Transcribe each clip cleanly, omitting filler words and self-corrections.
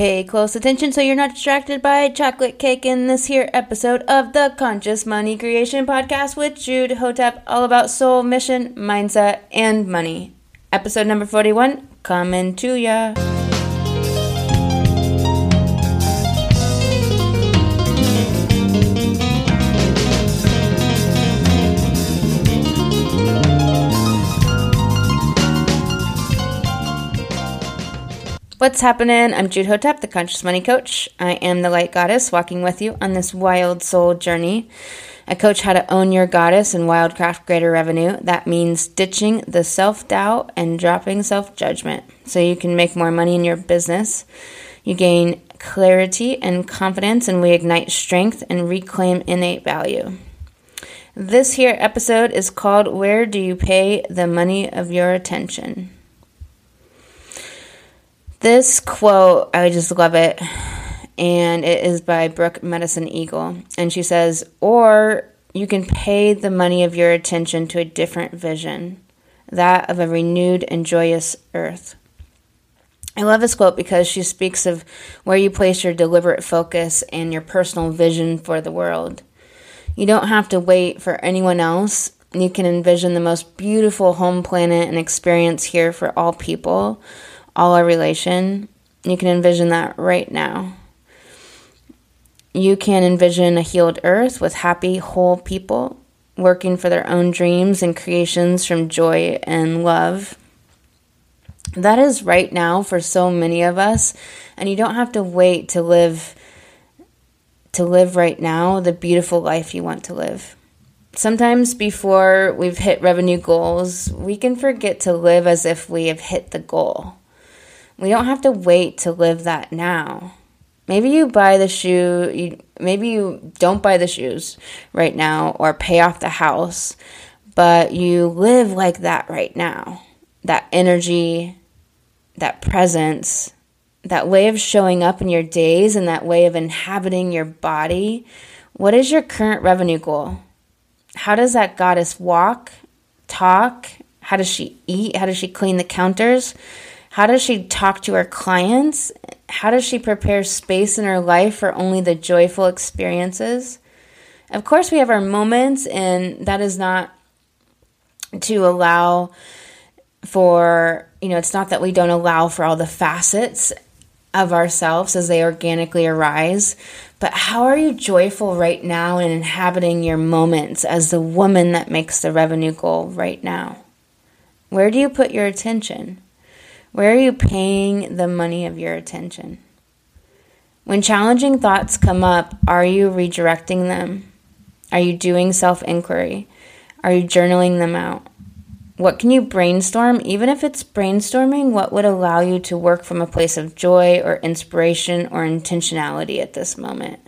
Pay close attention so you're not distracted by chocolate cake in this here episode of the Conscious Money Creation Podcast with Jude Hotep, all about soul, mission, mindset, and money. Episode number 41, coming to ya. What's happening? I'm Jude Hotep, the Conscious Money Coach. I am the Light Goddess, walking with you on this wild soul journey. I coach how to own your goddess and wildcraft greater revenue. That means ditching the self-doubt and dropping self-judgment so you can make more money in your business. You gain clarity and confidence, and we ignite strength and reclaim innate value. This here episode is called, Where Do You Pay the Money of Your Attention? This quote, I just love it, and it is by Brooke Medicine Eagle, and she says, or you can pay the money of your attention to a different vision, that of a renewed and joyous earth. I love this quote because she speaks of where you place your deliberate focus and your personal vision for the world. You don't have to wait for anyone else. You can envision the most beautiful home planet and experience here for all people, all our relation. You can envision that right now. You can envision a healed earth with happy, whole people working for their own dreams and creations from joy and love. That is right now for so many of us, and you don't have to wait to live right now the beautiful life you want to live. Sometimes before we've hit revenue goals, we can forget to live as if we have hit the goal. We don't have to wait to live that now. Maybe you buy the shoe, maybe you don't buy the shoes right now or pay off the house, but you live like that right now. That energy, that presence, that way of showing up in your days and that way of inhabiting your body. What is your current revenue goal? How does that goddess walk, talk? How does she eat? How does she clean the counters? How does she talk to her clients? How does she prepare space in her life for only the joyful experiences? Of course, we have our moments, and that is not to allow for, it's not that we don't allow for all the facets of ourselves as they organically arise, but how are you joyful right now and inhabiting your moments as the woman that makes the revenue goal right now? Where do you put your attention? Where are you paying the money of your attention? When challenging thoughts come up, are you redirecting them? Are you doing self-inquiry? Are you journaling them out? What can you brainstorm? Even if it's brainstorming, what would allow you to work from a place of joy or inspiration or intentionality at this moment?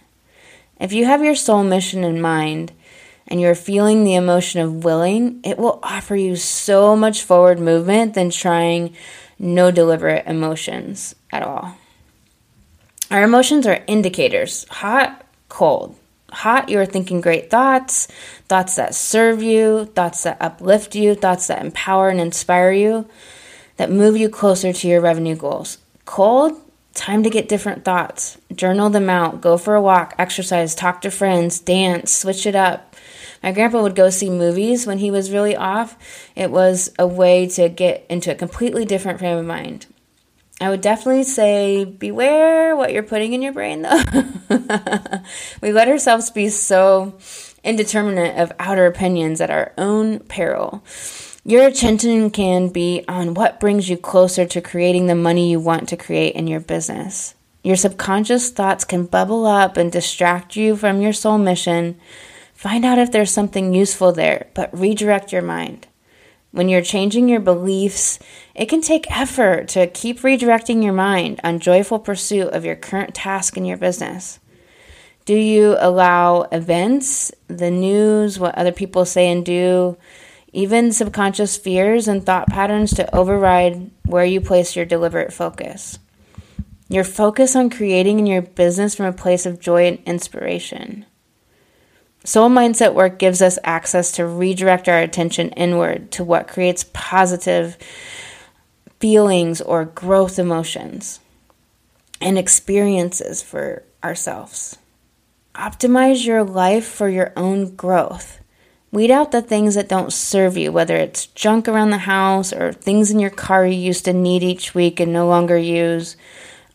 If you have your soul mission in mind, and you're feeling the emotion of willing, it will offer you so much forward movement than trying no deliberate emotions at all. Our emotions are indicators, hot, cold. Hot, you're thinking great thoughts, thoughts that serve you, thoughts that uplift you, thoughts that empower and inspire you, that move you closer to your revenue goals. Cold, time to get different thoughts. Journal them out, go for a walk, exercise, talk to friends, dance, switch it up. My grandpa would go see movies when he was really off. It was a way to get into a completely different frame of mind. I would definitely say, beware what you're putting in your brain, though. We let ourselves be so indeterminate of outer opinions at our own peril. Your attention can be on what brings you closer to creating the money you want to create in your business. Your subconscious thoughts can bubble up and distract you from your soul mission. Find out if there's something useful there, but redirect your mind. When you're changing your beliefs, it can take effort to keep redirecting your mind on joyful pursuit of your current task in your business. Do you allow events, the news, what other people say and do, even subconscious fears and thought patterns to override where you place your deliberate focus? Your focus on creating in your business from a place of joy and inspiration. Soul mindset work gives us access to redirect our attention inward to what creates positive feelings or growth emotions. and experiences for ourselves. Optimize your life for your own growth. Weed out the things that don't serve you, whether it's junk around the house or things in your car you used to need each week and no longer use.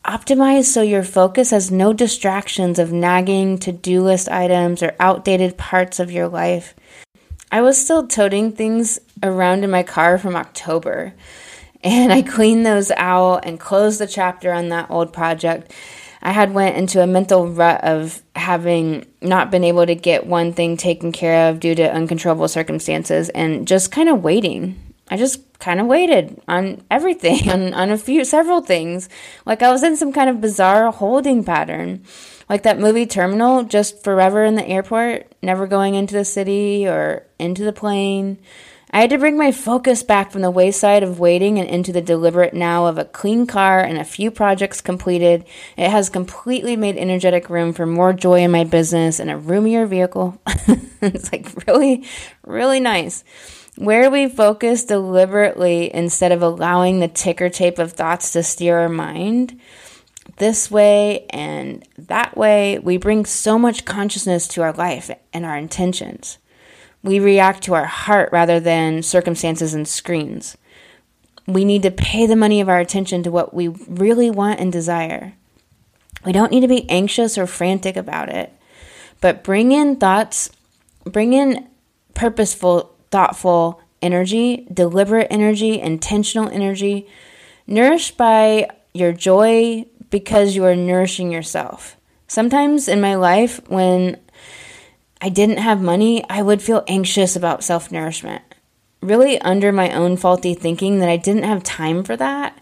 Optimize so your focus has no distractions of nagging to-do list items or outdated parts of your life. I was still toting things around in my car from October, and I cleaned those out and closed the chapter on that old project. I had went into a mental rut of having not been able to get one thing taken care of due to uncontrollable circumstances and just kind of waiting. I just kind of waited on everything, on several things. Like I was in some kind of bizarre holding pattern. Like that movie Terminal, just forever in the airport, never going into the city or into the plane. I had to bring my focus back from the wayside of waiting and into the deliberate now of a clean car and a few projects completed. It has completely made energetic room for more joy in my business and a roomier vehicle. It's like really, really nice. Where we focus deliberately instead of allowing the ticker tape of thoughts to steer our mind this way and that way, we bring so much consciousness to our life and our intentions. We react to our heart rather than circumstances and screens. We need to pay the money of our attention to what we really want and desire. We don't need to be anxious or frantic about it, but bring in purposeful, thoughtful energy, deliberate energy, intentional energy, nourished by your joy because you are nourishing yourself. Sometimes in my life when I didn't have money, I would feel anxious about self-nourishment, really under my own faulty thinking that I didn't have time for that.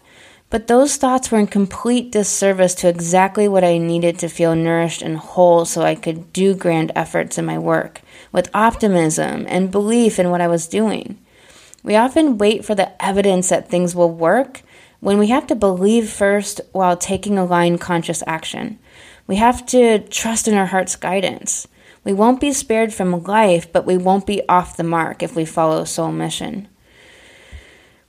But those thoughts were in complete disservice to exactly what I needed to feel nourished and whole so I could do grand efforts in my work with optimism and belief in what I was doing. We often wait for the evidence that things will work when we have to believe first while taking aligned conscious action. We have to trust in our heart's guidance. We won't be spared from life, but we won't be off the mark if we follow soul mission.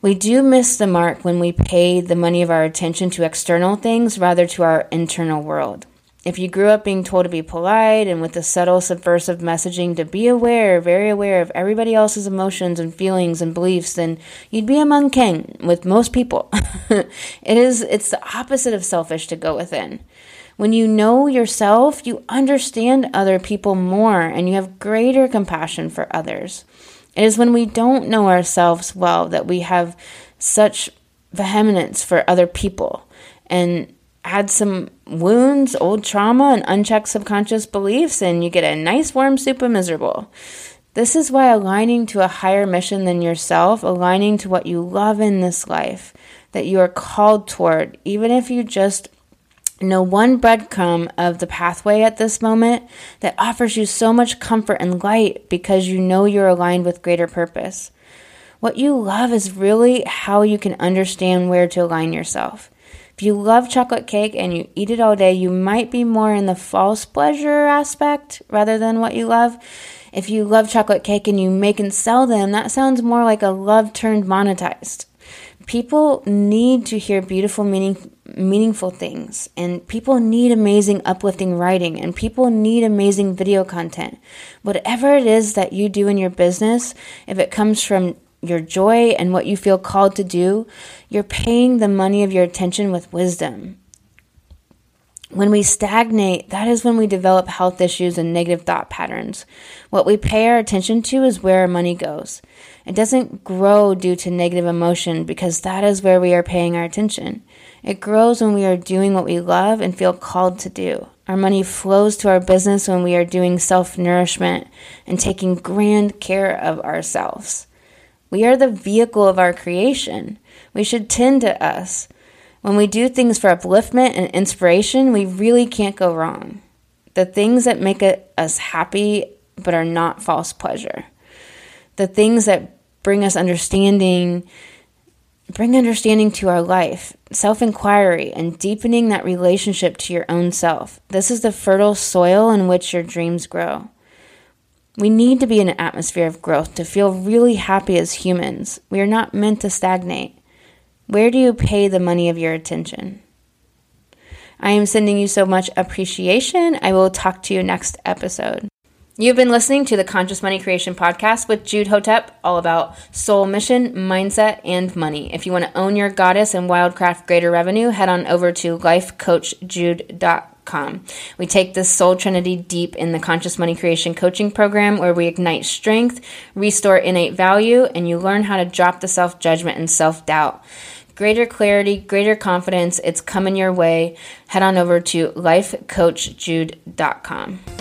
We do miss the mark when we pay the money of our attention to external things rather to our internal world. If you grew up being told to be polite and with the subtle subversive messaging to be aware, very aware of everybody else's emotions and feelings and beliefs, then you'd be among king with most people. It's the opposite of selfish to go within. When you know yourself, you understand other people more and you have greater compassion for others. It is when we don't know ourselves well that we have such vehemence for other people and add some wounds, old trauma, and unchecked subconscious beliefs, and you get a nice warm soup of miserable. This is why aligning to a higher mission than yourself, aligning to what you love in this life, that you are called toward, even if you just know one breadcrumb of the pathway at this moment that offers you so much comfort and light because you know you're aligned with greater purpose. What you love is really how you can understand where to align yourself. If you love chocolate cake and you eat it all day, you might be more in the false pleasure aspect rather than what you love. If you love chocolate cake and you make and sell them, that sounds more like a love turned monetized. People need to hear beautiful, meaningful things, and people need amazing, uplifting writing, and people need amazing video content. Whatever it is that you do in your business, if it comes from your joy and what you feel called to do, you're paying the money of your attention with wisdom. When we stagnate, that is when we develop health issues and negative thought patterns. What we pay our attention to is where our money goes. It doesn't grow due to negative emotion because that is where we are paying our attention. It grows when we are doing what we love and feel called to do. Our money flows to our business when we are doing self-nourishment and taking grand care of ourselves. We are the vehicle of our creation. We should tend to us. When we do things for upliftment and inspiration, we really can't go wrong. The things that make us happy but are not false pleasure. The things that bring us understanding, bring understanding to our life, self-inquiry, and deepening that relationship to your own self. This is the fertile soil in which your dreams grow. We need to be in an atmosphere of growth to feel really happy as humans. We are not meant to stagnate. Where do you pay the money of your attention? I am sending you so much appreciation. I will talk to you next episode. You've been listening to the Conscious Money Creation Podcast with Jude Hotep, all about soul mission, mindset, and money. If you want to own your goddess and wildcraft greater revenue, head on over to lifecoachjude.com. We take this soul trinity deep in the Conscious Money Creation Coaching Program, where we ignite strength, restore innate value, and you learn how to drop the self-judgment and self-doubt. Greater clarity, greater confidence, it's coming your way. Head on over to lifecoachjude.com.